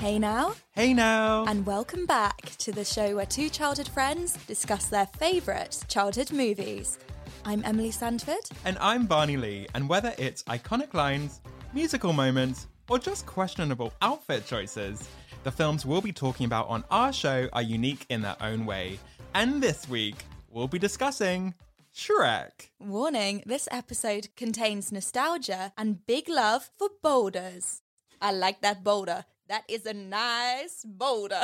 Hey now. Hey now. And welcome back to the show where two childhood friends discuss their favourite childhood movies. I'm Emily Sandford. And I'm Barney Lee. And whether it's iconic lines, musical moments, or just questionable outfit choices, the films we'll be talking about on our show are unique in their own way. And this week, we'll be discussing Shrek. Warning, this episode contains nostalgia and big love for boulders. I like that boulder. That is a nice boulder.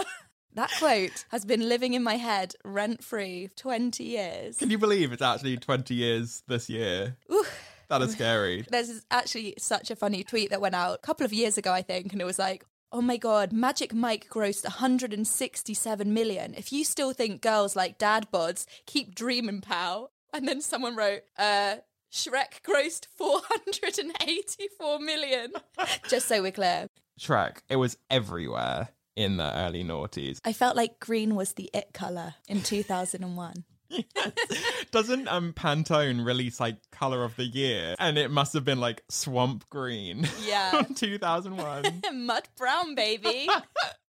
That quote has been living in my head rent-free for 20 years. Can you believe it's actually 20 years this year? Ooh. That is scary. There's actually such a funny tweet that went out a couple of years ago, I think, and it was like, oh my God, Magic Mike grossed 167 million. If you still think girls like dad bods, keep dreaming, pal. And then someone wrote, Shrek grossed 484 million. Just so we're clear. Shrek, it was everywhere in the early noughties. I felt like green was the it colour in 2001. Yes. Doesn't Pantone release like colour of the year? And it must have been like swamp green. Yeah. 2001. Mud brown, baby.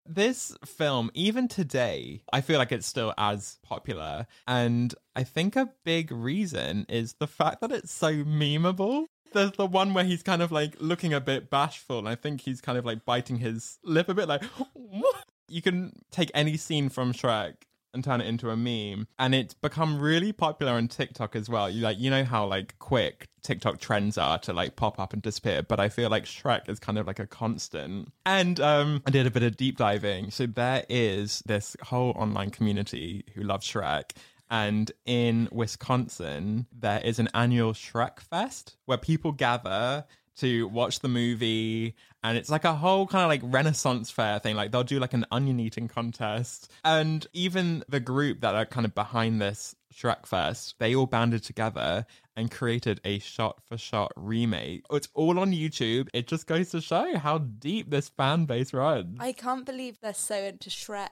This film, even today, I feel like it's still as popular. And I think a big reason is the fact that it's so memeable. There's the one where he's kind of like looking a bit bashful. And I think he's kind of like biting his lip a bit like, what? You can take any scene from Shrek and turn it into a meme. And it's become really popular on TikTok as well. You know how like quick TikTok trends are to like pop up and disappear. But I feel like Shrek is kind of like a constant. And I did a bit of deep diving. So there is this whole online community who loves Shrek. And in Wisconsin, there is an annual Shrek Fest where people gather to watch the movie, and it's like a whole kind of like Renaissance fair thing. Like they'll do like an onion eating contest, and even the group that are kind of behind this Shrek Fest, they all banded together and created a shot-for-shot remake. It's all on YouTube. It just goes to show how deep this fan base runs. I can't believe they're so into Shrek.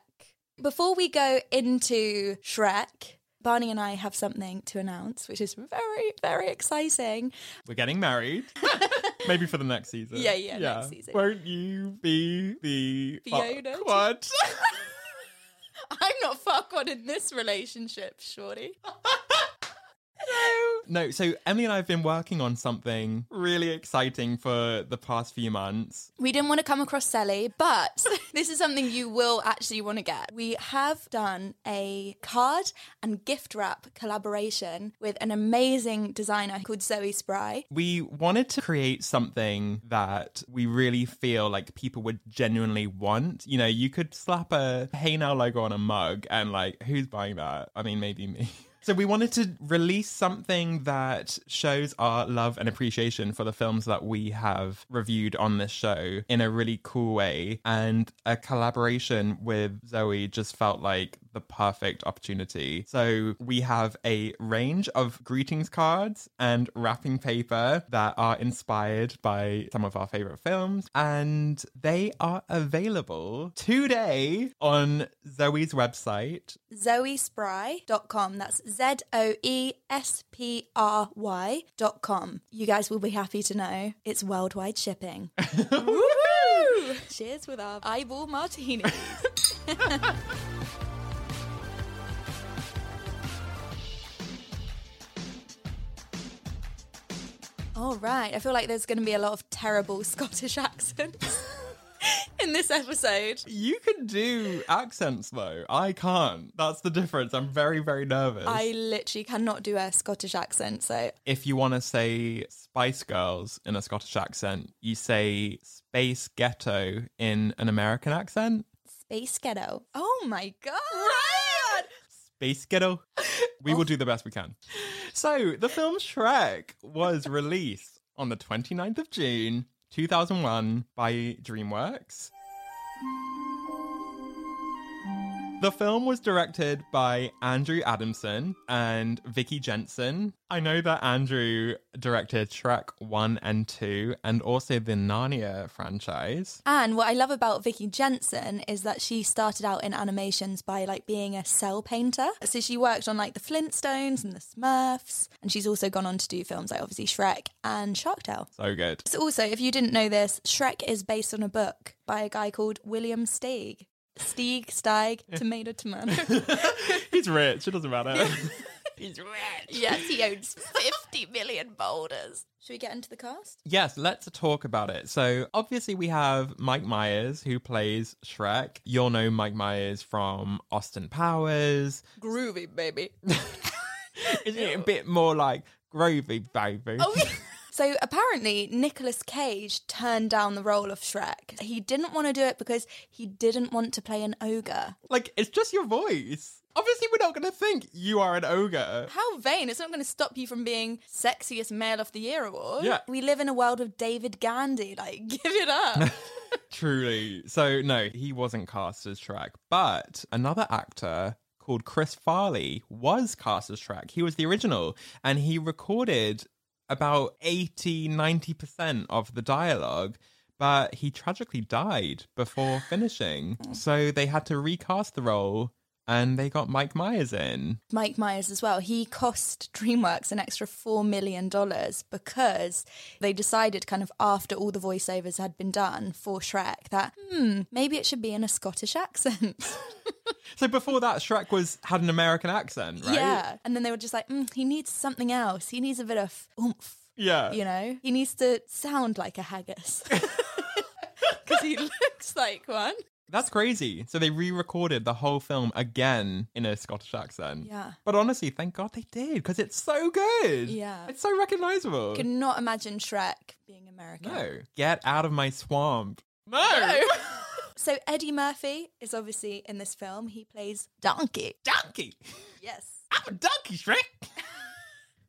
Before we go into Shrek, Barney and I have something to announce, which is very, very exciting. We're getting married. Maybe for the next season. Yeah, next season. Won't you be the Fiona? What? I'm not fuckwad in this relationship, shorty. No, so Emily and I have been working on something really exciting for the past few months. We didn't want to come across silly, but this is something you will actually want to get. We have done a card and gift wrap collaboration with an amazing designer called Zoe Spry. We wanted to create something that we really feel like people would genuinely want. You know, you could slap a Hey Now logo on a mug and like, who's buying that? I mean, maybe me. So we wanted to release something that shows our love and appreciation for the films that we have reviewed on this show in a really cool way. And a collaboration with Zoe just felt like the perfect opportunity. So we have a range of greetings cards and wrapping paper that are inspired by some of our favorite films, and they are available today on Zoe's website, ZoeSpry.com. That's ZoeSpry.com. You guys will be happy to know it's worldwide shipping. Woohoo! Cheers with our eyeball martinis. All right. I feel like there's going to be a lot of terrible Scottish accents in this episode. You can do accents, though. I can't. That's the difference. I'm very, very nervous. I literally cannot do a Scottish accent, so... If you want to say Spice Girls in a Scottish accent, you say Space Ghetto in an American accent. Space Ghetto. Oh, my God. Right? Space Ghetto. We will do the best we can. So, the film Shrek was released on the 29th of June, 2001 by DreamWorks. The film was directed by Andrew Adamson and Vicky Jensen. I know that Andrew directed Shrek 1 and 2 and also the Narnia franchise. And what I love about Vicky Jensen is that she started out in animations by being a cell painter. So she worked on the Flintstones and the Smurfs. And she's also gone on to do films like obviously Shrek and Shark Tale. So good. So also, if you didn't know this, Shrek is based on a book by a guy called William Steig. Steig, tomato, tomato. He's rich, it doesn't matter. He's rich. Yes, he owns 50 million boulders. Should we get into the cast? Yes, let's talk about it. So obviously we have Mike Myers, who plays Shrek. You'll know Mike Myers from Austin Powers. Groovy, baby. Isn't it a bit more like groovy, baby? Oh, yeah. So apparently Nicolas Cage turned down the role of Shrek. He didn't want to do it because he didn't want to play an ogre. It's just your voice. Obviously, we're not going to think you are an ogre. How vain. It's not going to stop you from being Sexiest Male of the Year award. Yeah. We live in a world of David Gandy. Give it up. Truly. So, no, he wasn't cast as Shrek. But another actor called Chris Farley was cast as Shrek. He was the original. And he recorded about 80-90% of the dialogue, but he tragically died before finishing. So they had to recast the role, and they got Mike Myers in. Mike Myers as well. He cost DreamWorks an extra $4 million because they decided kind of after all the voiceovers had been done for Shrek that, maybe it should be in a Scottish accent. So before that, Shrek had an American accent, right? Yeah. And then they were just like, he needs something else. He needs a bit of oomph. Yeah. You know? He needs to sound like a haggis. Because he looks like one. That's crazy. So they re-recorded the whole film again in a Scottish accent. Yeah. But honestly, thank God they did, because it's so good. Yeah. It's so recognisable. Could not imagine Shrek being American. No. Get out of my swamp. No. So Eddie Murphy is obviously in this film. He plays Donkey. Donkey? Yes. I'm a donkey, Shrek.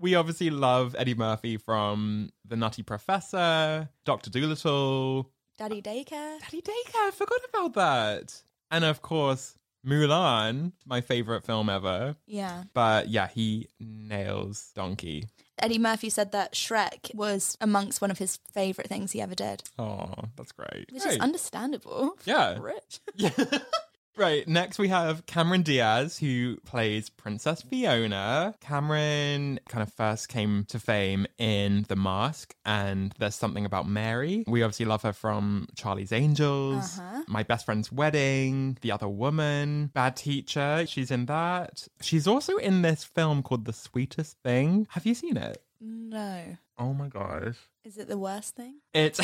We obviously love Eddie Murphy from The Nutty Professor, Dr. Dolittle. Daddy Daycare. Daddy Daycare, I forgot about that. And of course, Mulan, my favourite film ever. Yeah. But yeah, he nails Donkey. Eddie Murphy said that Shrek was amongst one of his favourite things he ever did. Oh, that's great. Which is understandable. Yeah. Rich. Yeah. Right, next we have Cameron Diaz, who plays Princess Fiona. Cameron kind of first came to fame in The Mask and There's Something About Mary. We obviously love her from Charlie's Angels, My Best Friend's Wedding, The Other Woman, Bad Teacher. She's in that. She's also in this film called The Sweetest Thing. Have you seen it? No. Oh my gosh. Is it the worst thing? It's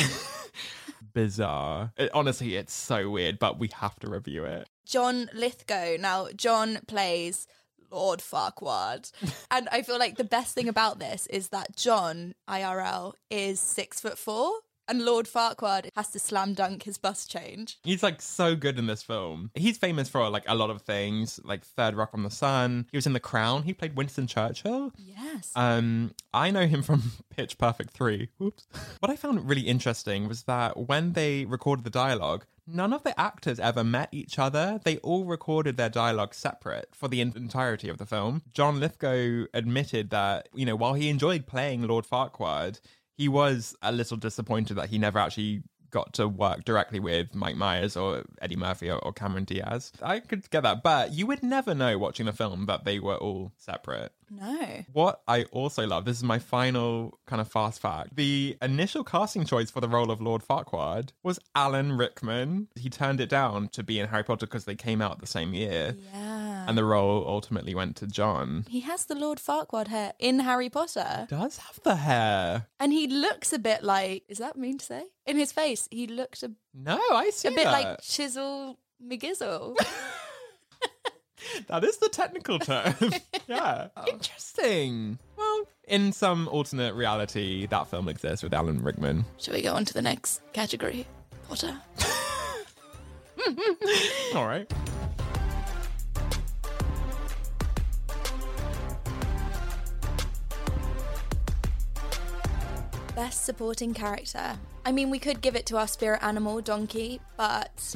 bizarre. Honestly, it's so weird, but we have to review it. John Lithgow. Now, John plays Lord Farquaad. And I feel like the best thing about this is that John, IRL, is 6'4". And Lord Farquaad has to slam dunk his bus change. He's so good in this film. He's famous for a lot of things, like Third Rock from the Sun. He was in The Crown. He played Winston Churchill. Yes. I know him from Pitch Perfect 3. Whoops. What I found really interesting was that when they recorded the dialogue, none of the actors ever met each other. They all recorded their dialogue separate for the entirety of the film. John Lithgow admitted that, while he enjoyed playing Lord Farquaad, he was a little disappointed that he never actually got to work directly with Mike Myers or Eddie Murphy or Cameron Diaz. I could get that, but you would never know watching the film that they were all separate. No. What I also love, this is my final kind of fast fact, the initial casting choice for the role of Lord Farquaad was Alan Rickman. He turned it down to be in Harry Potter because they came out the same year. Yeah. And the role ultimately went to John. He has the Lord Farquaad hair in Harry Potter. He does have the hair. And he looks a bit like, is that mean to say? In his face, he looked a, no, I see a bit that. Like Chisel McGizzle. That is the technical term. Yeah. Oh. Interesting. Well, in some alternate reality, that film exists with Alan Rickman. Shall we go on to the next category? Potter. All right. Best supporting character. I mean, we could give it to our spirit animal, Donkey, but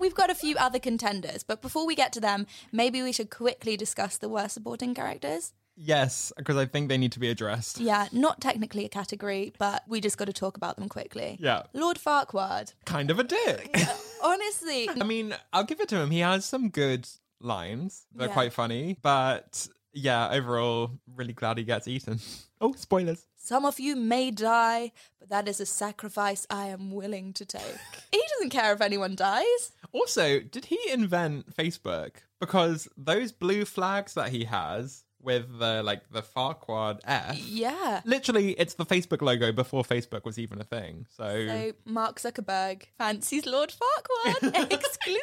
we've got a few other contenders. But before we get to them, maybe we should quickly discuss the worst supporting characters. Yes, because I think they need to be addressed. Yeah, not technically a category, but we just got to talk about them quickly. Yeah. Lord Farquaad. Kind of a dick. Yeah, honestly. I mean, I'll give it to him. He has some good lines. They're quite funny. But yeah, overall, really glad he gets eaten. Oh, spoilers. Some of you may die, but that is a sacrifice I am willing to take. He doesn't care if anyone dies. Also, did he invent Facebook? Because those blue flags that he has with the Farquaad F. Yeah. Literally, it's the Facebook logo before Facebook was even a thing. So Mark Zuckerberg fancies Lord Farquaad. Exclusive.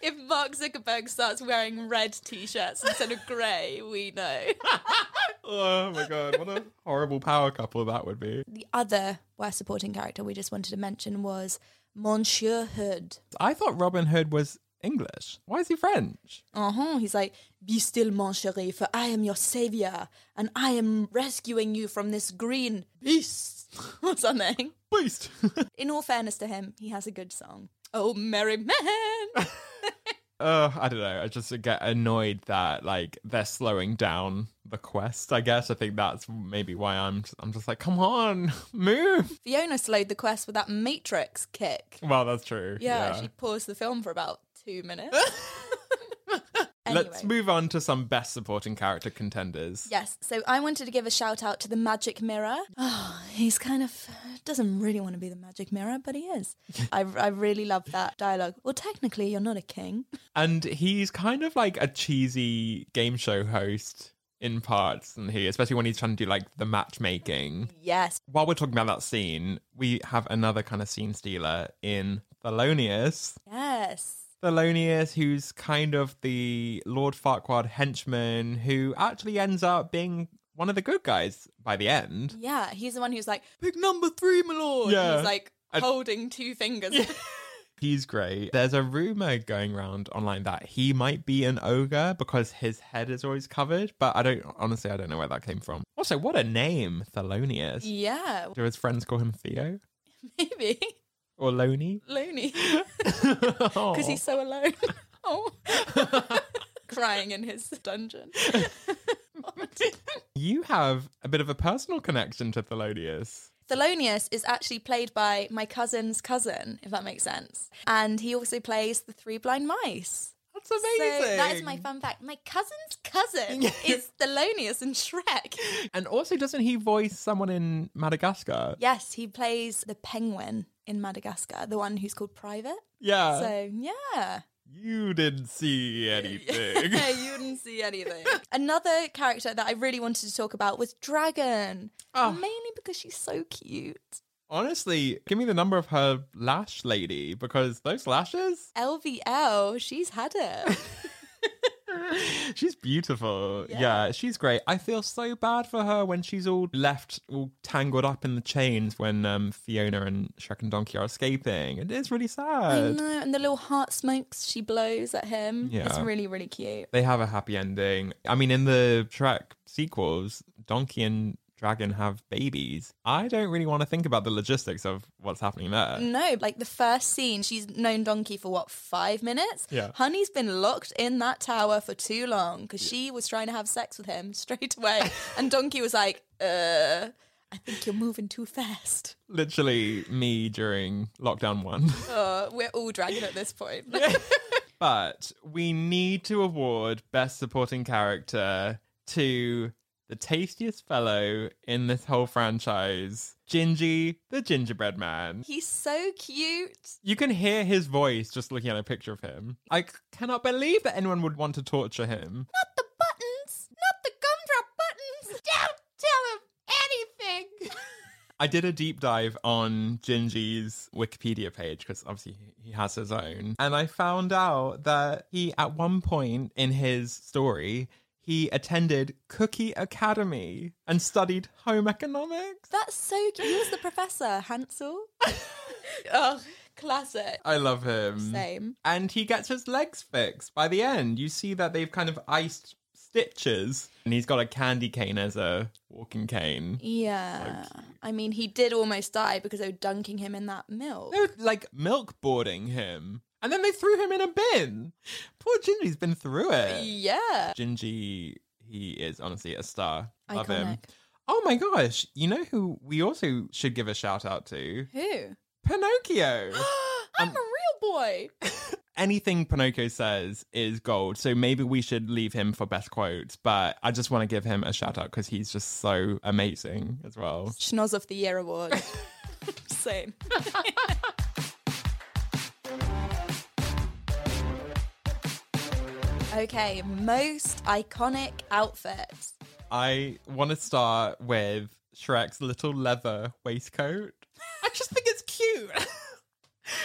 If Mark Zuckerberg starts wearing red t-shirts instead of grey, we know. Oh my God, what a horrible power couple that would be. The other worst supporting character we just wanted to mention was Monsieur Hood. I thought Robin Hood was English. Why is he French? He's like, be still, mon chéri, for I am your saviour, and I am rescuing you from this green beast or something. Beast! In all fairness to him, he has a good song. Oh, merry man! I don't know. I just get annoyed that they're slowing down the quest. I guess I think that's maybe why I'm just like, come on, move. Fiona slowed the quest with that Matrix kick. Well, that's true. Yeah. She paused the film for about 2 minutes. Anyway. Let's move on to some best supporting character contenders. Yes, so I wanted to give a shout out to the Magic Mirror. Oh, he's kind of doesn't really want to be the Magic Mirror, but he is. I really love that dialogue. Well, technically, you're not a king. And he's kind of like a cheesy game show host in parts, and especially when he's trying to do the matchmaking. Yes. While we're talking about that scene, we have another kind of scene stealer in Thelonious. Yes. Thelonious, who's kind of the Lord Farquaad henchman who actually ends up being one of the good guys by the end. Yeah, he's the one who's like, pick number 3, my lord. Yeah. He's holding 2 fingers. Yeah. He's great. There's a rumour going around online that he might be an ogre because his head is always covered, but I don't know where that came from. Also, what a name, Thelonious. Yeah. Do his friends call him Theo? Maybe. Or Loney? Loney. Because he's so alone. Oh. Crying in his dungeon. You have a bit of a personal connection to Thelonious. Thelonious is actually played by my cousin's cousin, if that makes sense. And he also plays the 3 Blind Mice. That's amazing. So that is my fun fact. My cousin's cousin is Thelonious in Shrek. And also, doesn't he voice someone in Madagascar? Yes, he plays the penguin in Madagascar, the one who's called Private. Yeah. So, yeah. You didn't see anything. Another character that I really wanted to talk about was Dragon. Oh. Mainly because she's so cute. Honestly, give me the number of her lash lady, because those lashes... LVL, she's had it. She's beautiful. Yeah, she's great. I feel so bad for her when she's all tangled up in the chains when Fiona and Shrek and Donkey are escaping. It is really sad. I know, and the little heart smokes she blows at him. Yeah. It's really, really cute. They have a happy ending. I mean, in the Shrek sequels, Donkey and Dragon have babies. I don't really want to think about the logistics of what's happening there. No, the first scene, she's known Donkey for, 5 minutes? Yeah. Honey's been locked in that tower for too long because she was trying to have sex with him straight away. And Donkey was like, I think you're moving too fast. Literally me during lockdown one. Oh, we're all dragging at this point. Yeah. But we need to award Best Supporting Character to the tastiest fellow in this whole franchise, Gingy the Gingerbread Man. He's so cute. You can hear his voice just looking at a picture of him. I cannot believe that anyone would want to torture him. Not the buttons. Not the gumdrop buttons. Don't tell him anything. I did a deep dive on Gingy's Wikipedia page because obviously he has his own. And I found out that he, at one point in his story, he attended Cookie Academy and studied home economics. That's so cute. He was the professor, Hansel. Oh, classic. I love him. Same. And he gets his legs fixed by the end. You see that they've kind of iced stitches. And he's got a candy cane as a walking cane. Yeah. So I mean, he did almost die because they were dunking him in that milk. They were, like, milk boarding him. And then they threw him in a bin. Poor Gingy's been through it. Yeah. Gingy, he is honestly a star. Iconic. Love him. Oh my gosh. You know who we also should give a shout out to? Who? Pinocchio. I'm a real boy. Anything Pinocchio says is gold. So maybe we should leave him for best quotes. But I just want to give him a shout out because he's just so amazing as well. Schnoz of the Year Award. Same. Okay, most iconic outfits. I want to start with Shrek's little leather waistcoat. I just think it's cute.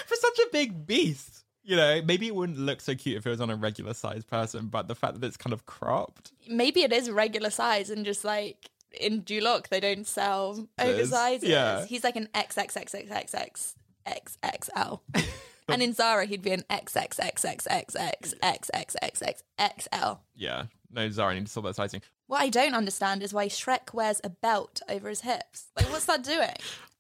For such a big beast, you know, maybe it wouldn't look so cute if it was on a regular sized person, but the fact that it's kind of cropped. Maybe it is regular size and just like in Duloc, they don't sell oversized. Yeah. He's like an XXXXXXXXL. And in Zara, he'd be an XXXXXXXXXXXXL. Yeah. No, Zara, I need to solve that sizing. What I don't understand is why Shrek wears a belt over his hips. Like, what's that doing?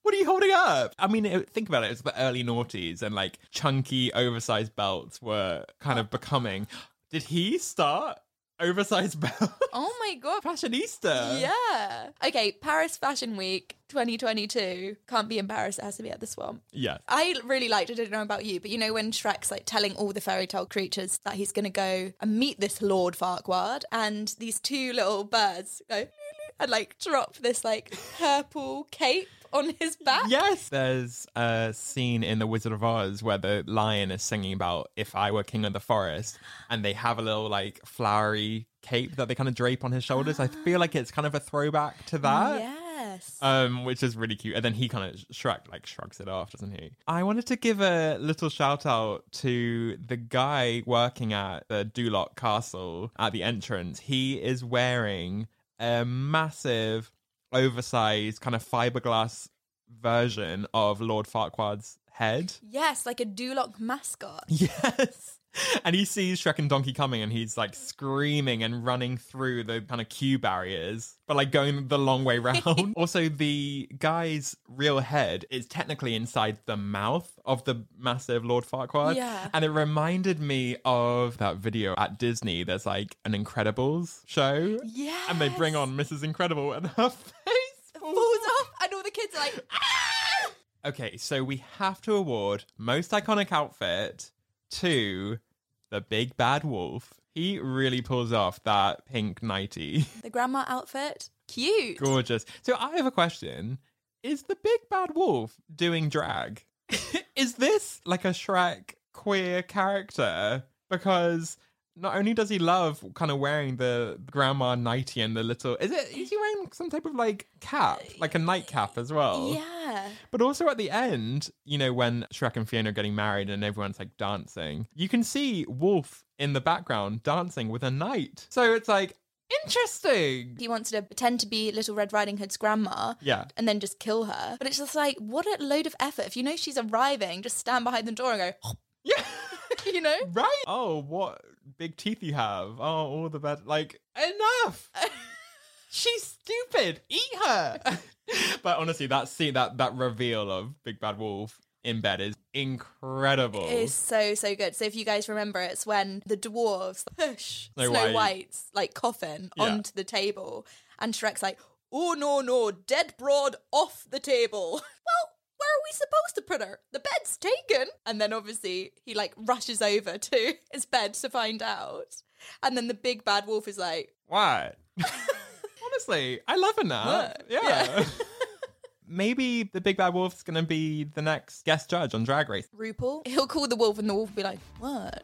What are you holding up? I mean, think about it. It's the early noughties and, like, chunky, oversized belts were kind of becoming. Did he start oversized belts? Oh, my God. Fashionista. Yeah. Okay, Paris Fashion Week 2022. Can't be in Paris, it has to be at the Swamp. Yeah. I really liked it, I don't know about you, but you know when Shrek's like telling all the fairy tale creatures that he's going to go and meet this Lord Farquaad, and these two little birds go and like drop this like purple cape on his back. Yes. There's a scene in The Wizard of Oz where the lion is singing about If I Were King of the Forest, and they have a little like flowery cape that they kind of drape on his shoulders. I feel like it's kind of a throwback to that. Yeah. Which is really cute. And then he kind of shrugs it off, doesn't he? I wanted to give a little shout out to the guy working at the Duloc Castle at the entrance. He is wearing a massive, oversized kind of fiberglass version of Lord Farquaad's head. Yes, like a Duloc mascot. Yes. And he sees Shrek and Donkey coming and he's like screaming and running through the kind of queue barriers, but like going the long way round. Also, the guy's real head is technically inside the mouth of the massive Lord Farquaad. Yeah. And it reminded me of that video at Disney. There's like an Incredibles show. Yeah. And they bring on Mrs. Incredible and her face falls off and all the kids are like, ah! Okay, so we have to award most iconic outfit to the big bad wolf. He really pulls off that pink nightie. The grandma outfit, cute. Gorgeous. So I have a question. Is the big bad wolf doing drag? Is this like a Shrek queer character? Because not only does he love kind of wearing the grandma nightie and the little... Is he wearing some type of, like, cap? Like a nightcap as well? Yeah. But also at the end, you know, when Shrek and Fiona are getting married and everyone's, like, dancing, you can see Wolf in the background dancing with a knight. So it's, like, interesting. He wants to pretend to be Little Red Riding Hood's grandma. Yeah. And then just kill her. But it's just, like, what a load of effort. If you know she's arriving, just stand behind the door and go... Hop. Yeah. You know? Right? Oh, what big teeth you have. Oh, all the bad... Like, enough! She's stupid! Eat her! But honestly, that scene, that reveal of Big Bad Wolf in bed is incredible. It is so, so good. So if you guys remember, it's when the dwarves push Snow White's, like, coffin onto the table, and Shrek's like... Oh, no, dead broad off the table. Well, where are we supposed to put her? The bed's taken. And then obviously he like rushes over to his bed to find out. And then the big bad wolf is like, what? Honestly, I love her now. Yeah. Maybe the big bad wolf's going to be the next guest judge on Drag Race. RuPaul. He'll call the wolf and the wolf will be like, what?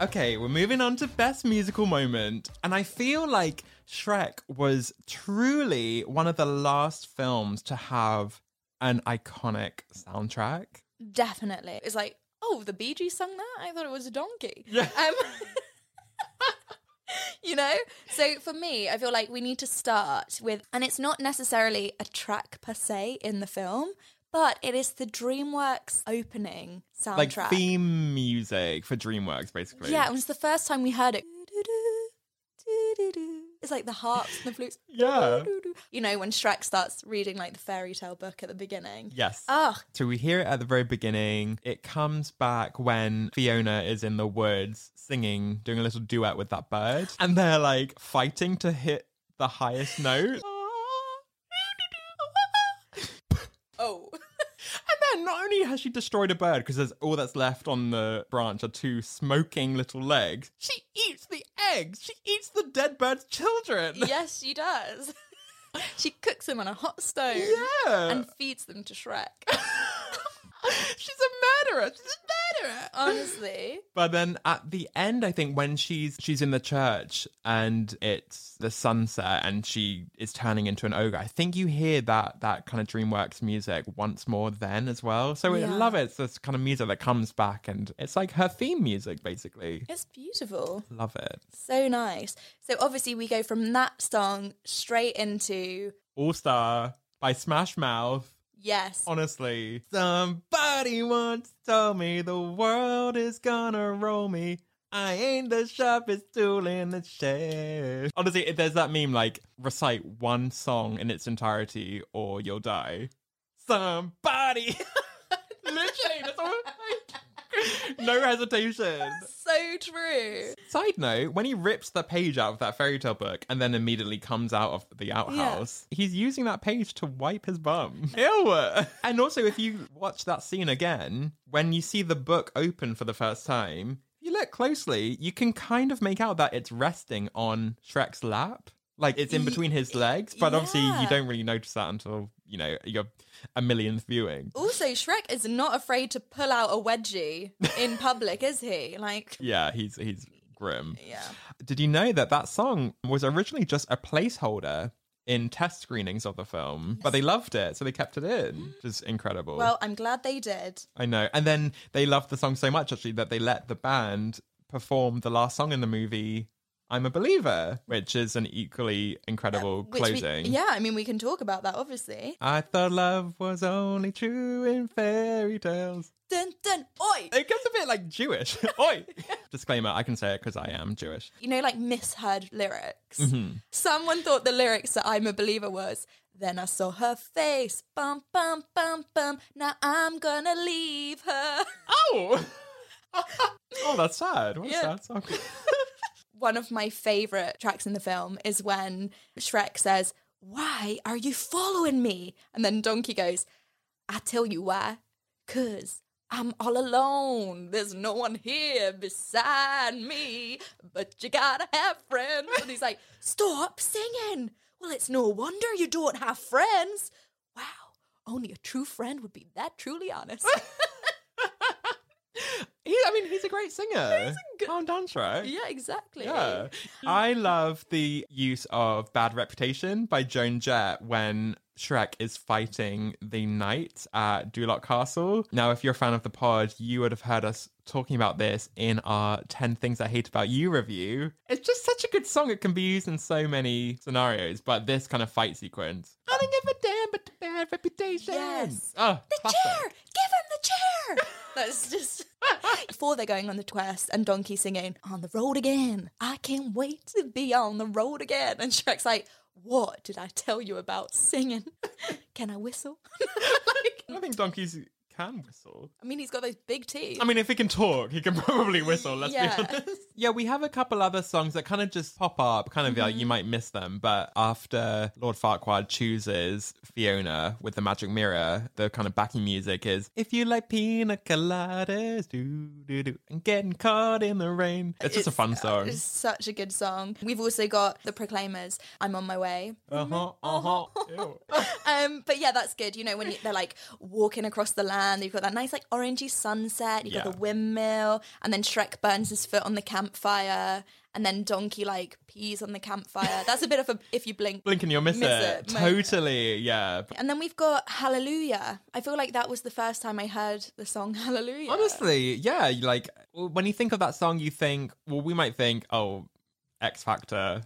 Okay, we're moving on to Best Musical Moment. And I feel like Shrek was truly one of the last films to have an iconic soundtrack. Definitely. It's like, oh, the Bee Gees sung that? I thought it was a donkey. Yeah. You know? So for me, I feel like we need to start with, and it's not necessarily a track per se in the film, but it is the DreamWorks opening soundtrack. Like theme music for DreamWorks, basically. Yeah, it was the first time we heard it. It's like the harps and the flutes. Yeah. You know, when Shrek starts reading like the fairy tale book at the beginning. Yes. Oh. So we hear it at the very beginning. It comes back when Fiona is in the woods singing, doing a little duet with that bird. And they're like fighting to hit the highest note. Oh. Not only has she destroyed a bird, because there's all that's left on the branch are two smoking little legs, she eats the eggs. She eats the dead bird's children. Yes, she does. She cooks them on a hot stone. Yeah. And feeds them to Shrek. She's a murderer. She's a murderer, honestly. But then at the end, I think, when she's in the church and it's the sunset and she is turning into an ogre, I think you hear that kind of DreamWorks music once more then as well. So yeah. I love it. It's this kind of music that comes back and it's like her theme music, basically. It's beautiful. Love it. So nice. So obviously we go from that song straight into All Star by Smash Mouth. Yes. Honestly. Somebody once told me the world is gonna roll me. I ain't the sharpest tool in the shed. Honestly, there's that meme like, recite one song in its entirety or you'll die. Somebody. Literally, that's all. No hesitation. That's so so true. Side note, when he rips the page out of that fairy tale book and then immediately comes out of the outhouse, he's using that page to wipe his bum. Ew! And also, if you watch that scene again, when you see the book open for the first time, if you look closely, you can kind of make out that it's resting on Shrek's lap. Like, it's in between his legs, but obviously you don't really notice that until, you know, you're a millionth viewing. Also, Shrek is not afraid to pull out a wedgie in public, is he? Like, yeah, he's grim. Yeah. Did you know that that song was originally just a placeholder in test screenings of the film, but they loved it, so they kept it in, which is incredible. Well, I'm glad they did. I know. And then they loved the song so much, actually, that they let the band perform the last song in the movie, I'm a Believer, which is an equally incredible closing. I mean, we can talk about that, obviously. I thought love was only true in fairy tales. Dun, dun, oi! It gets a bit, like, Jewish. Oi! Disclaimer, I can say it because I am Jewish. You know, like, misheard lyrics. Mm-hmm. Someone thought the lyrics that I'm a Believer was, then I saw her face, bum, bum, bum, bum, now I'm gonna leave her. Oh! Oh, that's sad. What's that song? One of my favourite tracks in the film is when Shrek says, "Why are you following me?" And then Donkey goes, "I tell you why, 'cause I'm all alone. There's no one here beside me, but you gotta have friends." And he's like, "Stop singing. Well, it's no wonder you don't have friends. Wow, only a true friend would be that truly honest." He's a great singer. He's a good... Calm down, Shrek. Yeah, exactly. Yeah. I love the use of Bad Reputation by Joan Jett when Shrek is fighting the knight at Duloc Castle. Now, if you're a fan of the pod, you would have heard us talking about this in our 10 Things I Hate About You review. It's just such a good song. It can be used in so many scenarios, but this kind of fight sequence. I don't give a damn but the bad reputation. Yes. Oh, the classic. Chair! Give him the chair! That's just... Before they're going on the quest and Donkey singing, "On the road again, I can't wait to be on the road again." And Shrek's like, "What did I tell you about singing? Can I whistle?" I don't think Donkey's... can whistle. I mean, he's got those big teeth. I mean, if he can talk, he can probably whistle, let's be honest. Yeah, we have a couple other songs that kind of just pop up, kind of like you might miss them, but after Lord Farquaad chooses Fiona with the magic mirror, the kind of backing music is, "If you like pina coladas, do-do-do, and getting caught in the rain." It's just a fun song. It's such a good song. We've also got the Proclaimers, "I'm on my way." Uh-huh, uh-huh. But yeah, that's good. You know, when they're like walking across the land, and you've got that nice like orangey sunset, you've got the windmill, and then Shrek burns his foot on the campfire, and then Donkey like pees on the campfire. That's a bit of a if you blink and you'll miss it. Totally, yeah. And then we've got Hallelujah. I feel like that was the first time I heard the song Hallelujah. Honestly, yeah. Like when you think of that song, you think, well, we might think, oh, X Factor,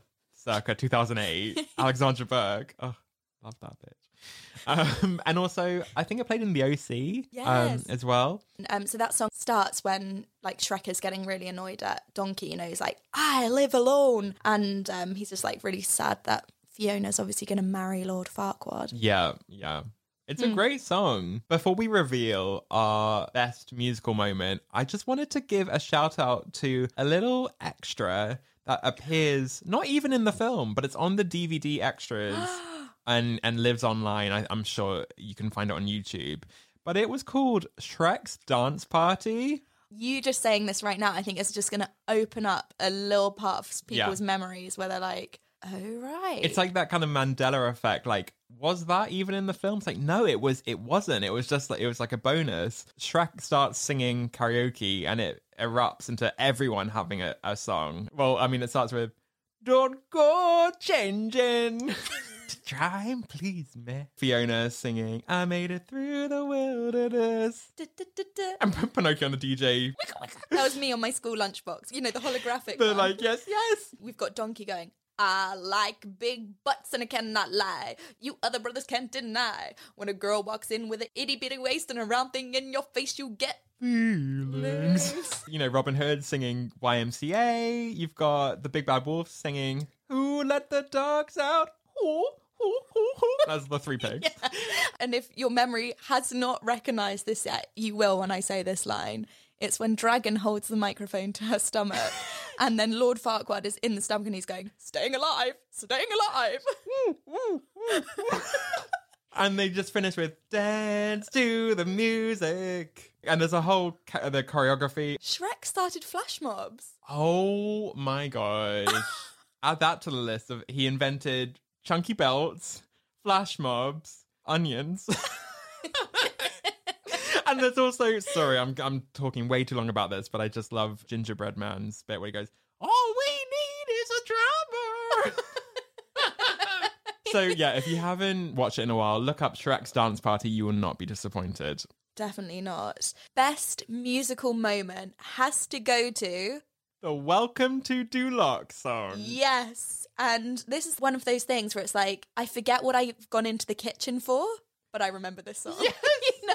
circa 2008, Alexandra Burke. Oh, love that bitch. And also I think it played in the OC as well. So that song starts when like Shrek is getting really annoyed at Donkey, you know, he's like, "I live alone," and he's just like really sad that Fiona's obviously going to marry Lord Farquaad. Yeah It's a great song. Before we reveal our best musical moment, I just wanted to give a shout out to a little extra that appears not even in the film, but it's on the DVD extras. And lives online. I'm sure you can find it on YouTube. But it was called Shrek's Dance Party. You just saying this right now, I think it's just going to open up a little part of people's memories where they're like, oh, right. It's like that kind of Mandela effect. Like, was that even in the film? It's like, no, it wasn't. It was just like, it was like a bonus. Shrek starts singing karaoke and it erupts into everyone having a song. Well, I mean, it starts with, "Don't go changing." Try and please me. Fiona singing, "I made it through the wilderness." And Pinocchio on the DJ. That was me on my school lunchbox. You know, the holographic. They're one. Like, yes, yes. We've got Donkey going, "I like big butts and I cannot lie. You other brothers can't deny. When a girl walks in with an itty bitty waist and a round thing in your face, you get feelings." You know, Robin Hood singing YMCA. You've got the Big Bad Wolf singing, "Who let the dogs out? Oh, That's the three pigs. Yeah. And if your memory has not recognised this yet, you will when I say this line. It's when Dragon holds the microphone to her stomach and then Lord Farquaad is in the stomach and he's going, staying alive, staying alive. And they just finish with, dance to the music. And there's a whole the choreography. Shrek started flash mobs. Oh my gosh. Add that to the list of he invented chunky belts, flash mobs, onions. And there's also, sorry, I'm talking way too long about this, but I just love Gingerbread Man's bit where he goes, all we need is a drummer. So yeah, if you haven't watched it in a while, look up Shrek's Dance Party. You will not be disappointed. Definitely not. Best musical moment has to go to the Welcome to Duloc song. Yes. And this is one of those things where it's like, I forget what I've gone into the kitchen for, but I remember this song. Yes. You know?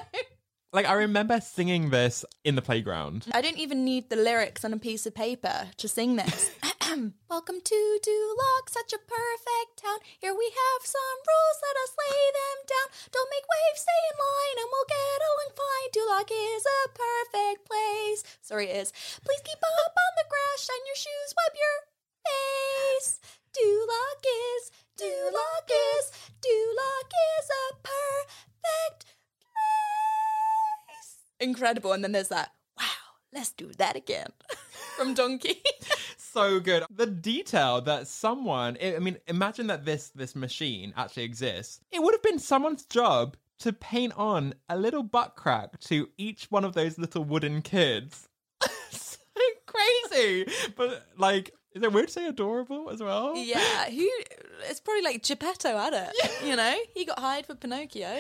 Like, I remember singing this in the playground. I don't even need the lyrics on a piece of paper to sing this. Welcome to Duloc, such a perfect town. Here we have some rules, let us lay them down. Don't make waves, stay in line, and we'll get along fine. Duloc is a perfect place. Sorry, it is. Please keep up on the grass, shine your shoes, wipe your face. Duloc is, Duloc is, Duloc is a perfect place. Incredible. And then there's that, wow, let's do that again. From Donkey. So good. The detail that someone, I mean, imagine that this machine actually exists. It would have been someone's job to paint on a little butt crack to each one of those little wooden kids. So crazy. But like, is it weird to say adorable as well? Yeah, it's probably like Geppetto at it, yeah. You know? He got hired for Pinocchio.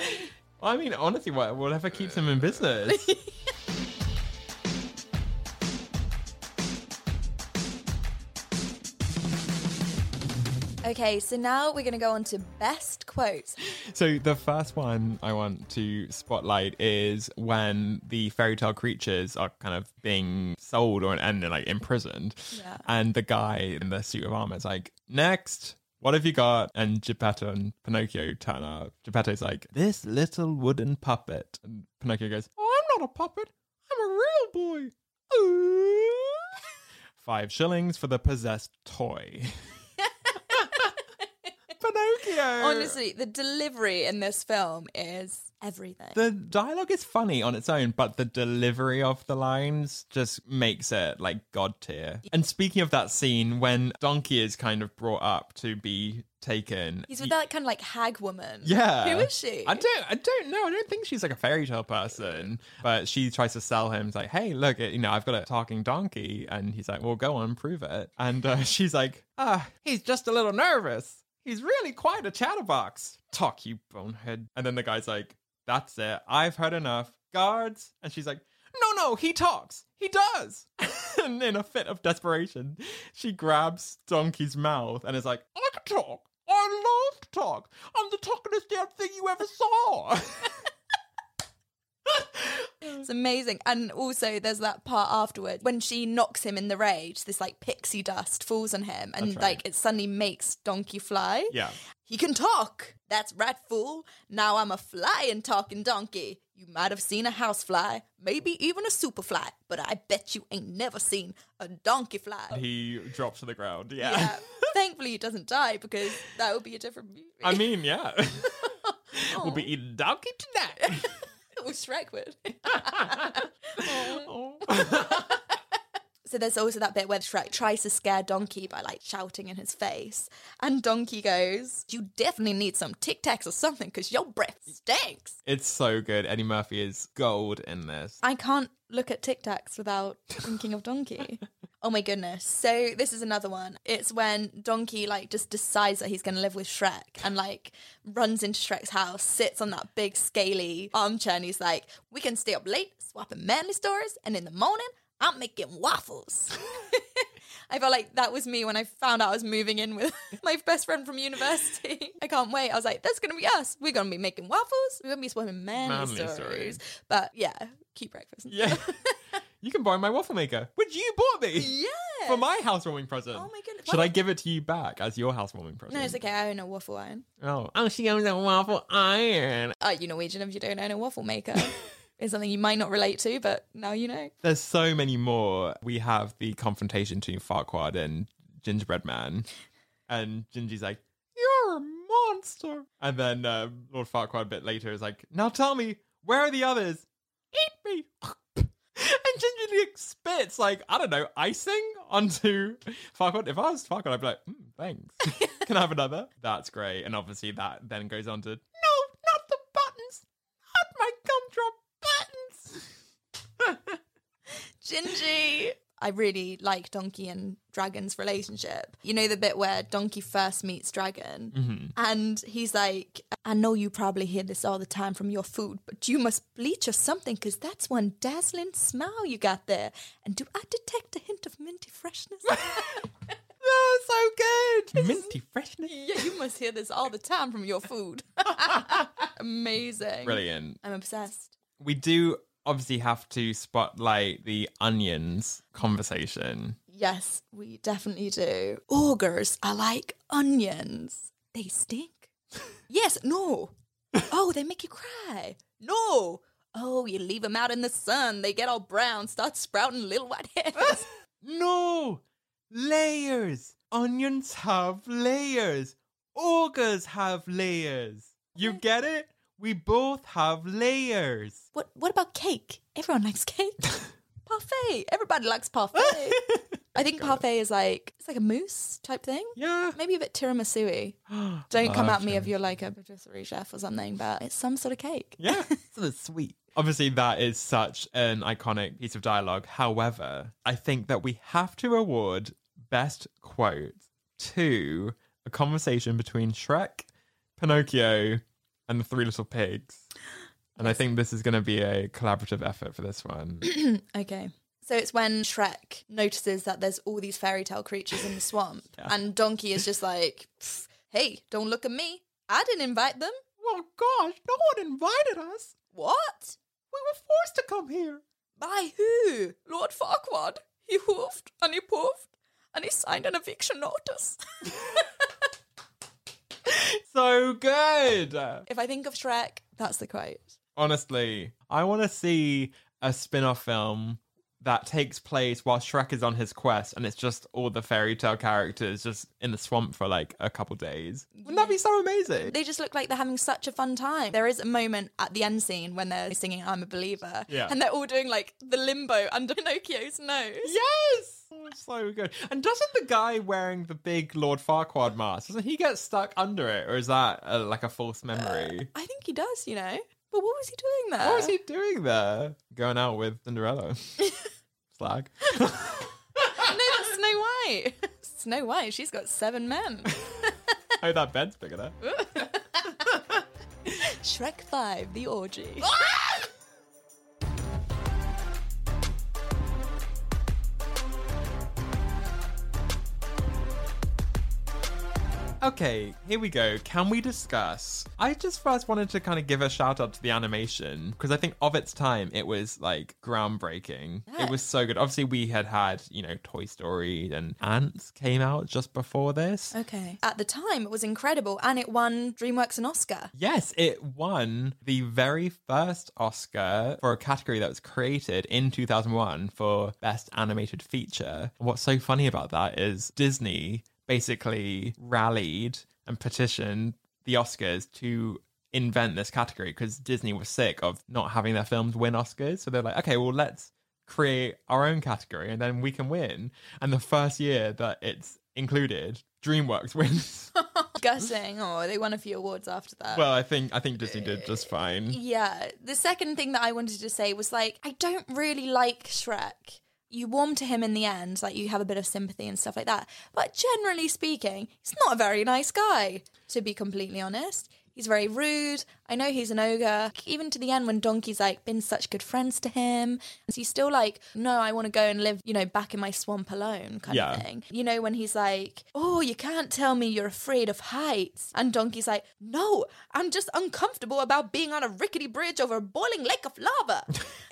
Well, I mean, honestly, whatever keeps him in business. Okay, so now we're going to go on to best quotes. So the first one I want to spotlight is when the fairy tale creatures are kind of being sold and they're like imprisoned. Yeah. And the guy in the suit of armor is like, next, what have you got? And Geppetto and Pinocchio turn up. Geppetto's like, this little wooden puppet. And Pinocchio goes, oh, I'm not a puppet. I'm a real boy. Ooh. 5 shillings for the possessed toy. Pinocchio. Honestly, the delivery in this film is everything. The dialogue is funny on its own, but the delivery of the lines just makes it like god tier. And speaking of that scene when Donkey is kind of brought up to be taken, he's with that kind of like hag woman. Yeah, who is she? I don't know. I don't think she's like a fairy tale person, but she tries to sell him. It's like, hey, look, you know, I've got a talking donkey, and he's like, well, go on, prove it. And she's like, he's just a little nervous. He's really quite a chatterbox. Talk, you bonehead. And then the guy's like, that's it. I've heard enough. Guards. And she's like, no, he talks. He does. And in a fit of desperation, she grabs Donkey's mouth and is like, I can talk. I love to talk. I'm the talkingest damn thing you ever saw. It's amazing. And also there's that part afterwards when she knocks him in the rage, this like pixie dust falls on him and right. Like it suddenly makes Donkey fly. Yeah, he can talk. That's right, fool. Now I'm a flying talking donkey. You might have seen a housefly, maybe even a superfly, but I bet you ain't never seen a donkey fly. He drops to the ground. Yeah. Thankfully he doesn't die, because that would be a different movie. I mean, yeah. We'll be eating donkey tonight. Shrek would. Oh. So there's also that bit where Shrek tries to scare Donkey by like shouting in his face, and Donkey goes, you definitely need some Tic Tacs or something, because your breath stinks. It's so good. Eddie Murphy is gold in this. I can't look at Tic Tacs without thinking of Donkey. Oh my goodness. So this is another one. It's when Donkey like just decides that he's going to live with Shrek and like runs into Shrek's house, sits on that big scaly armchair, and he's like, we can stay up late swapping manly stories, and in the morning I'm making waffles. I felt like that was me when I found out I was moving in with my best friend from university. I can't wait. I was like, that's going to be us. We're going to be making waffles. We're going to be swapping manly stories. But yeah, cute breakfast. Yeah. You can borrow my waffle maker, which you bought me. Yeah. For my housewarming present. Oh my goodness. Should I give it to you back as your housewarming present? No, it's okay. I own a waffle iron. Oh, she owns a waffle iron. Are you Norwegian if you don't own a waffle maker? It's something you might not relate to, but now you know. There's so many more. We have the confrontation between Farquaad and Gingerbread Man. And Gingy's like, you're a monster. And then Lord Farquaad a bit later is like, now tell me, where are the others? Eat me. And Gingy spits, like, I don't know, icing onto Farquaad. If I was Farquaad, I'd be like, thanks. Can I have another? That's great. And obviously that then goes on to, no, not the buttons. Not my gumdrop buttons. Gingy. I really like Donkey and Dragon's relationship. You know the bit where Donkey first meets Dragon? Mm-hmm. And he's like, I know you probably hear this all the time from your food, but you must bleach or something because that's one dazzling smile you got there. And do I detect a hint of minty freshness? Oh, so good. Minty freshness? Yeah, you must hear this all the time from your food. Amazing. Brilliant. I'm obsessed. We do obviously have to spotlight the onions conversation. Yes, we definitely do. Ogres are like onions. They stink. Yes, no. Oh, they make you cry. No. Oh, you leave them out in the sun. They get all brown, start sprouting little white hairs. No. Layers. Onions have layers. Ogres have layers. You get it? We both have layers. What about cake? Everyone likes cake. Parfait. Everybody likes parfait. I think parfait is like, it's like a mousse type thing. Yeah. Maybe a bit tiramisu-y. Don't come at me if you're like a patisserie chef or something, but it's some sort of cake. Yeah. Sort of sweet. Obviously, that is such an iconic piece of dialogue. However, I think that we have to award best quote to a conversation between Shrek, Pinocchio, and the Three Little Pigs. And I think this is going to be a collaborative effort for this one. Okay. So it's when Shrek notices that there's all these fairy tale creatures in the swamp. Yeah. And Donkey is just like, hey, don't look at me. I didn't invite them. Well, gosh, no one invited us. What? We were forced to come here. By who? Lord Farquaad. He hoofed and he puffed and he signed an eviction notice. So good. If I think of Shrek, that's the quote. Honestly, I want to see a spin-off film that takes place while Shrek is on his quest and it's just all the fairy tale characters just in the swamp for like a couple days. Wouldn't that be so amazing? They just look like they're having such a fun time. There is a moment at the end scene when they're singing I'm a Believer, and they're all doing like the limbo under Pinocchio's nose. Yes! Oh, so good. And doesn't the guy wearing the big Lord Farquaad mask, doesn't he get stuck under it? Or is that like a false memory? I think he does, you know. But what was he doing there? Going out with Cinderella. Slag. No, that's Snow White. Snow White, she's got 7 men. Oh, that bed's bigger there. Shrek 5, the orgy. Okay, here we go. Can we discuss? I just first wanted to kind of give a shout out to the animation because I think of its time, it was like groundbreaking. Yeah. It was so good. Obviously, we had, you know, Toy Story and Ants came out just before this. Okay. At the time, it was incredible and it won DreamWorks an Oscar. Yes, it won the very first Oscar for a category that was created in 2001 for Best Animated Feature. And what's so funny about that is Disney basically rallied and petitioned the Oscars to invent this category because Disney was sick of not having their films win Oscars. So they're like, okay, well, let's create our own category and then we can win. And the first year that it's included, DreamWorks wins. Gushing. Oh, they won a few awards after that. Well, I think Disney did just fine. Yeah. The second thing that I wanted to say was like, I don't really like Shrek. You warm to him in the end, like you have a bit of sympathy and stuff like that. But generally speaking, he's not a very nice guy, to be completely honest. He's very rude. I know he's an ogre. Even to the end when Donkey's like been such good friends to him. So he's still like, no, I want to go and live, you know, back in my swamp alone kind of thing. You know, when he's like, oh, you can't tell me you're afraid of heights. And Donkey's like, no, I'm just uncomfortable about being on a rickety bridge over a boiling lake of lava.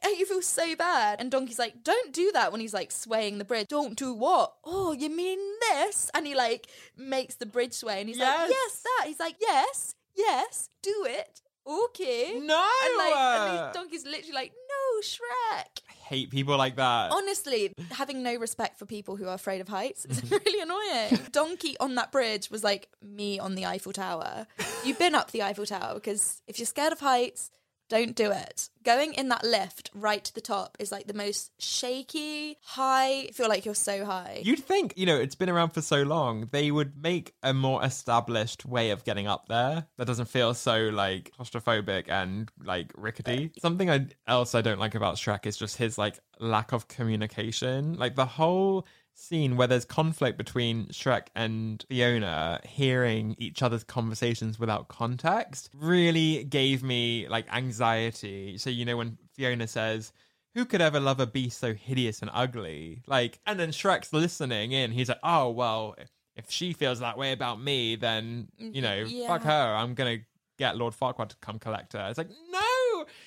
And you feel so bad. And Donkey's like, don't do that when he's like swaying the bridge. Don't do what? Oh, you mean this? And he like makes the bridge sway and he's like, yes, that. He's like, yes, do it. Okay. No. And like, and Donkey's literally like, no, Shrek. I hate people like that. Honestly, having no respect for people who are afraid of heights is really annoying. Donkey on that bridge was like me on the Eiffel Tower. You've been up the Eiffel Tower because if you're scared of heights, don't do it. Going in that lift right to the top is like the most shaky, high. I feel like you're so high. You'd think, you know, it's been around for so long, they would make a more established way of getting up there that doesn't feel so like claustrophobic and like rickety. Something else I don't like about Shrek is just his like lack of communication. Like the whole scene where there's conflict between Shrek and Fiona hearing each other's conversations without context really gave me like anxiety. So, you know, when Fiona says, who could ever love a beast so hideous and ugly? Like, and then Shrek's listening in. He's like, oh, well, if she feels that way about me, then, you know, fuck her. I'm going to get Lord Farquaad to come collect her. It's like, no.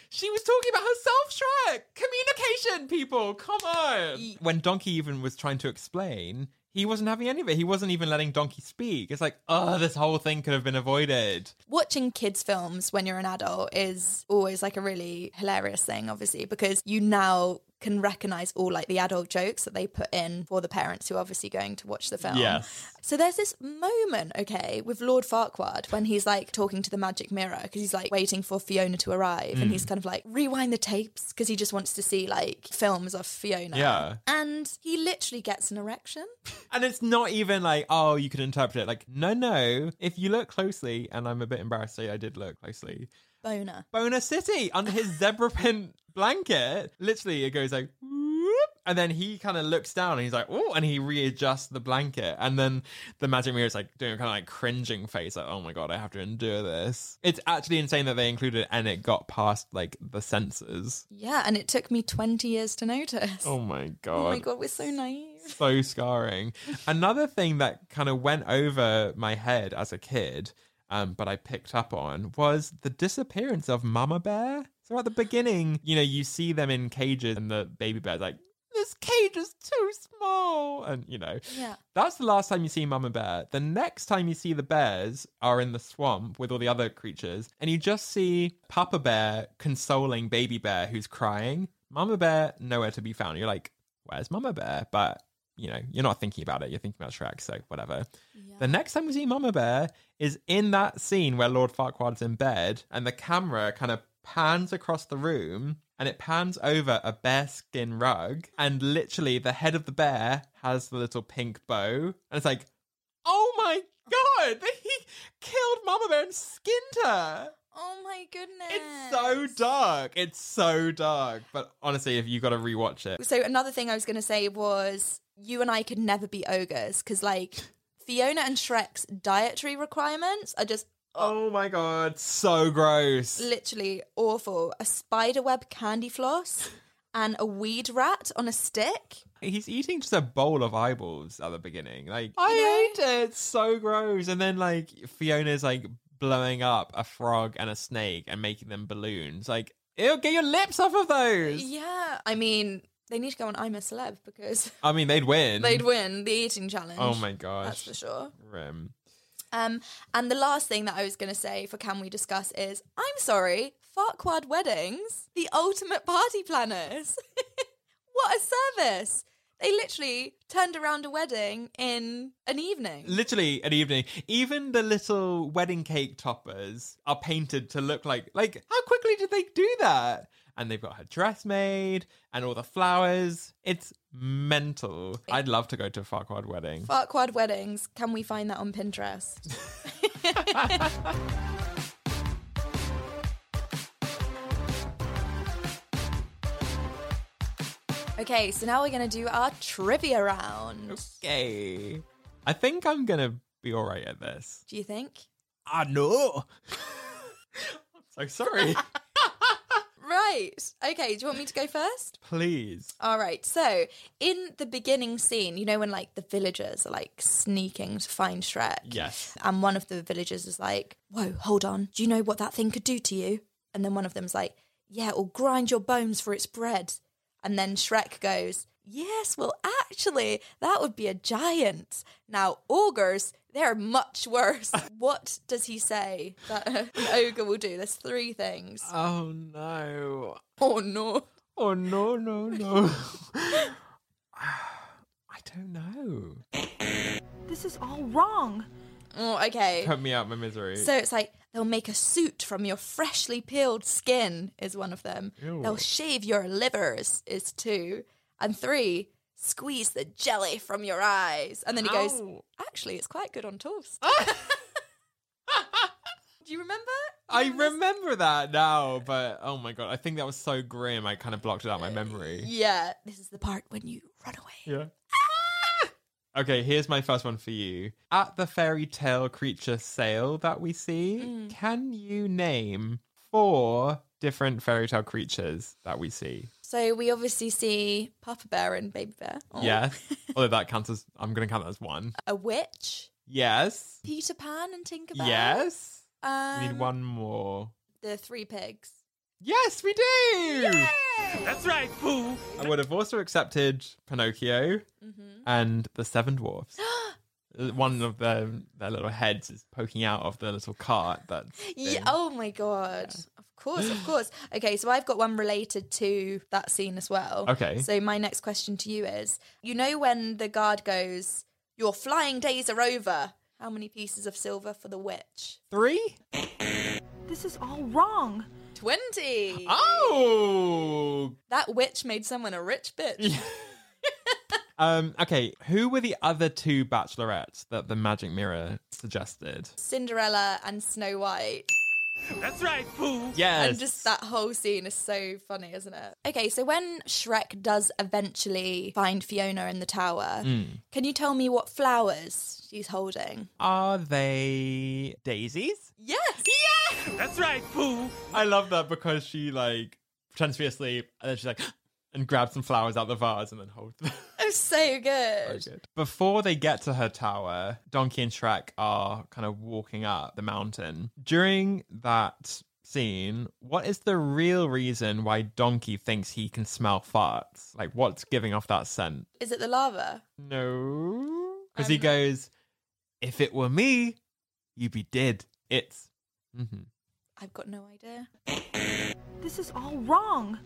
She was talking about herself, Shrek! Communication, people! Come on! When Donkey even was trying to explain, he wasn't having any of it. He wasn't even letting Donkey speak. It's like, oh, this whole thing could have been avoided. Watching kids' films when you're an adult is always like a really hilarious thing, obviously, because you now can recognise all like the adult jokes that they put in for the parents who are obviously going to watch the film. Yes. So there's this moment, okay, with Lord Farquaad when he's like talking to the magic mirror because he's like waiting for Fiona to arrive and he's kind of like rewind the tapes because he just wants to see like films of Fiona. Yeah. And he literally gets an erection. And it's not even like, oh, you can interpret it. Like, no. If you look closely, and I'm a bit embarrassed to say I did look closely. Boner City under his zebra print blanket. Literally, it goes like, whoop, and then he kind of looks down and he's like, oh, and he readjusts the blanket. And then the magic mirror is like doing a kind of like cringing face, like, oh my God, I have to endure this. It's actually insane that they included it and it got past like the censors. Yeah, and it took me 20 years to notice. Oh my God. Oh my God, we're so naive. So scarring. Another thing that kind of went over my head as a kid, but I picked up on, was the disappearance of Mama Bear. So at the beginning, you know, you see them in cages and the baby bear's like, this cage is too small. And, you know, that's the last time you see Mama Bear. The next time you see the bears are in the swamp with all the other creatures and you just see Papa Bear consoling Baby Bear who's crying. Mama Bear, nowhere to be found. You're like, where's Mama Bear? But, you know, you're not thinking about it. You're thinking about Shrek, so whatever. Yeah. The next time we see Mama Bear is in that scene where Lord Farquaad's in bed and the camera kind of pans across the room and it pans over a bear skin rug and literally the head of the bear has the little pink bow. And it's like, oh my God, he killed Mama Bear and skinned her. Oh my goodness. It's so dark. But honestly, if you got to rewatch it. So another thing I was going to say was you and I could never be ogres because like Fiona and Shrek's dietary requirements are just... Oh my God, so gross. Literally awful. A spiderweb candy floss and a weed rat on a stick. He's eating just a bowl of eyeballs at the beginning. Like, I hate it. It's so gross. And then like Fiona's like blowing up a frog and a snake and making them balloons. Like, ew, get your lips off of those. Yeah, I mean, they need to go on I'm a Celeb because... I mean, they'd win the eating challenge. Oh my gosh. That's for sure. Grim. And the last thing that I was going to say for Can We Discuss is, I'm sorry, Farquaad Weddings, the ultimate party planners. What a service. They literally turned around a wedding in an evening. Literally an evening. Even the little wedding cake toppers are painted to look like how quickly did they do that? And they've got her dress made and all the flowers. It's mental. I'd love to go to a Farquaad wedding. Farquaad weddings. Can we find that on Pinterest? Okay, so now we're going to do our trivia round. Okay. I think I'm going to be all right at this. Do you think? I know. I'm so sorry. Right. Okay, do you want me to go first? Please. All right. So in the beginning scene, you know when like the villagers are like sneaking to find Shrek? Yes. And one of the villagers is like, whoa, hold on. Do you know what that thing could do to you? And then one of them's like, yeah, it'll grind your bones for its bread. And then Shrek goes, yes, well, actually, that would be a giant. Now, ogres, they're much worse. What does he say that an ogre will do? There's three things. Oh, no. Oh, no. Oh, no, no, no. I don't know. This is all wrong. Oh, okay. Put me out my misery. So it's like, they'll make a suit from your freshly peeled skin, is one of them. Ew. They'll shave your livers, is two. And three, squeeze the jelly from your eyes. And then he goes, actually, it's quite good on toast. Do you remember? I remember that now, but oh my God, I think that was so grim. I kind of blocked it out of my memory. Yeah, this is the part when you run away. Yeah. Okay, here's my first one for you. At the fairy tale creature sale that we see, can you name 4 different fairy tale creatures that we see? So we obviously see Papa Bear and Baby Bear. Oh. Yes. Although that counts as, I'm going to count that as one. A witch. Yes. Peter Pan and Tinker Bell. Yes. We need one more. The 3 pigs. Yes, we do! Yay! That's right, fool! I would have also accepted Pinocchio and the 7 dwarfs. One of their little heads is poking out of the little cart. Oh my God. Yeah. Of course, of course. Okay, so I've got one related to that scene as well. Okay. So my next question to you is, you know when the guard goes, your flying days are over, how many pieces of silver for the witch? 3? This is all wrong. 20. Oh! That witch made someone a rich bitch. Okay, who were the other 2 bachelorettes that the magic mirror suggested? Cinderella and Snow White. That's right, fool. Yes. And just that whole scene is so funny, isn't it? Okay, so when Shrek does eventually find Fiona in the tower, can you tell me what flowers she's holding? Are they daisies? Yes. Yeah. That's right, fool. I love that because she like pretends to be asleep and then she's like and grabs some flowers out the vase and then holds them. It was so good. So good. Before they get to her tower, Donkey and Shrek are kind of walking up the mountain. During that scene, what is the real reason why Donkey thinks he can smell farts? Like, what's giving off that scent? Is it the lava? No. Because he goes, if it were me, you'd be dead. It's... I've got no idea. This is all wrong.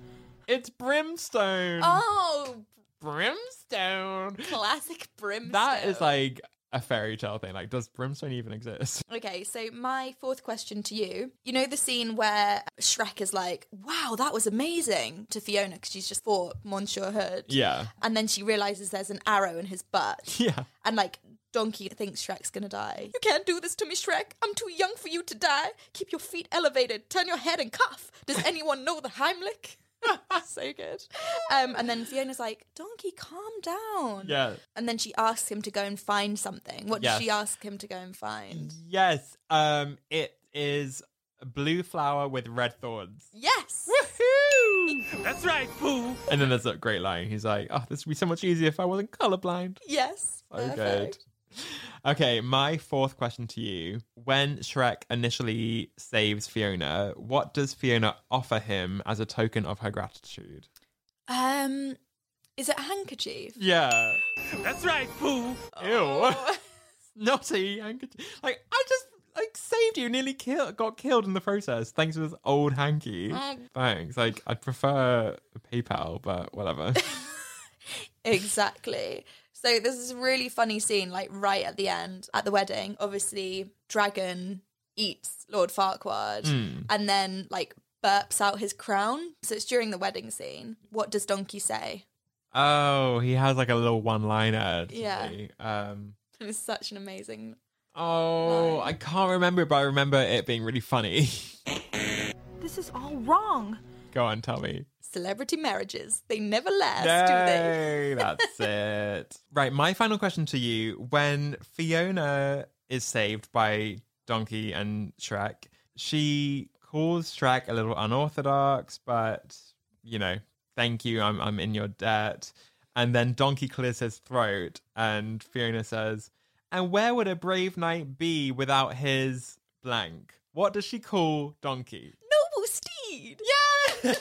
It's brimstone. Oh, brimstone. Classic brimstone. That is like a fairy tale thing. Like, does brimstone even exist? Okay, so my fourth question to you. You know the scene where Shrek is like, wow, that was amazing, to Fiona because she's just fought Monsieur Hood. Yeah. And then she realises there's an arrow in his butt. Yeah. And like, Donkey thinks Shrek's gonna die. You can't do this to me, Shrek. I'm too young for you to die. Keep your feet elevated. Turn your head and cough. Does anyone know the Heimlich? So good. And then Fiona's like, Donkey, calm down. Yeah. And then she asks him to go and find something. What does she ask him to go and find? Yes. It is a blue flower with red thorns. Yes. Woohoo! That's right, fool. And then there's that great line. He's like, oh, this would be so much easier if I wasn't colorblind. Yes. So perfect. Good. Okay, my fourth question to you. When Shrek initially saves Fiona, what does Fiona offer him as a token of her gratitude? Is it a handkerchief? Yeah. That's right, fool. Oh. Ew. Snotty handkerchief. Like, I just saved you, nearly got killed in the process. Thanks for this old hanky. Thanks. Like, I'd prefer PayPal, but whatever. Exactly. So there's this really funny scene, like right at the end, at the wedding. Obviously, Dragon eats Lord Farquaad and then like burps out his crown. So it's during the wedding scene. What does Donkey say? Oh, he has like a little one-liner. Yeah. It was such an amazing... Oh, line. I can't remember, but I remember it being really funny. This is all wrong. Go on, tell me. Celebrity marriages. They never last, do they? That's it. Right, my final question to you. When Fiona is saved by Donkey and Shrek, she calls Shrek a little unorthodox, but, you know, thank you, I'm in your debt. And then Donkey clears his throat, and Fiona says, and where would a brave knight be without his blank? What does she call Donkey? Noble steed! Yes!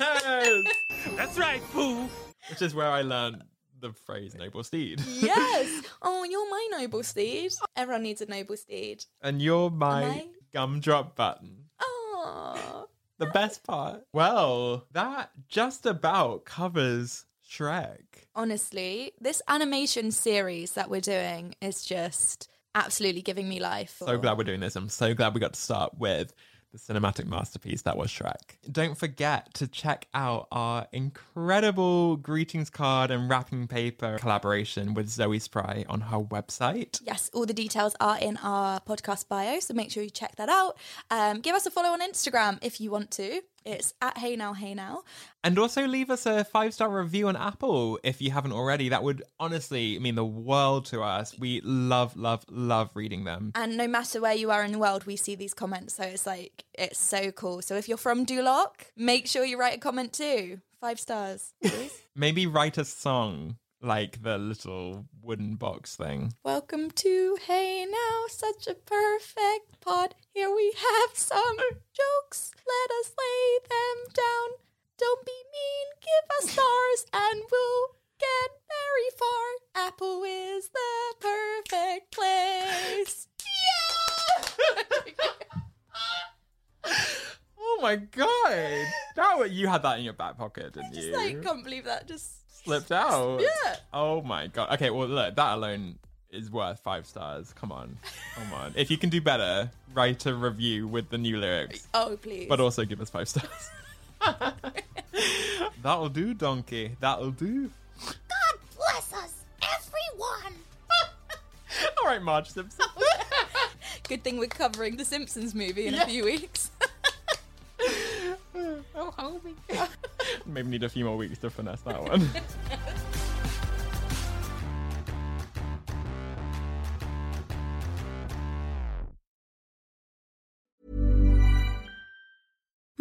That's right, Pooh! Which is where I learned the phrase noble steed. Yes! Oh, you're my noble steed. Everyone needs a noble steed. And you're my gumdrop button. Oh. The best part. Well, that just about covers Shrek. Honestly, this animation series that we're doing is just absolutely giving me life. So glad we're doing this. I'm so glad we got to start with the cinematic masterpiece that was Shrek. Don't forget to check out our incredible greetings card and wrapping paper collaboration with Zoe Spry on her website. Yes, all the details are in our podcast bio, so make sure you check that out. Give us a follow on Instagram if you want to. It's at Hey Now, Hey Now. And also leave us a 5-star review on Apple if you haven't already. That would honestly mean the world to us. We love, love, love reading them. And no matter where you are in the world, we see these comments. So it's like, it's so cool. So if you're from Duloc, make sure you write a comment too. 5 stars, please. Maybe write a song like the little wooden box thing. Welcome to Hey Now, such a perfect pod. Here we have some jokes. Let us lay them down. Don't be mean, give us stars, and we'll get very far. Apple is the perfect place. Yeah! Oh my god! You had that in your back pocket, didn't you? I just can't believe that just slipped out. Yeah. Oh my god. Okay, well look, that alone is worth 5 stars. Come on. If you can do better, write a review with the new lyrics. Oh, please. But also give us 5 stars. That'll do, Donkey. That'll do. God bless us, everyone. All right, Marge Simpson. Good thing we're covering the Simpsons movie in a few weeks. Oh, hungry. Maybe need a few more weeks to finesse that one.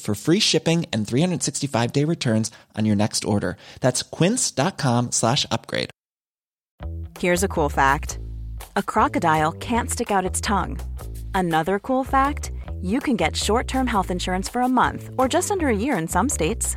for free shipping and 365-day returns on your next order. That's quince.com/upgrade. Here's a cool fact. A crocodile can't stick out its tongue. Another cool fact, you can get short-term health insurance for a month or just under a year in some states.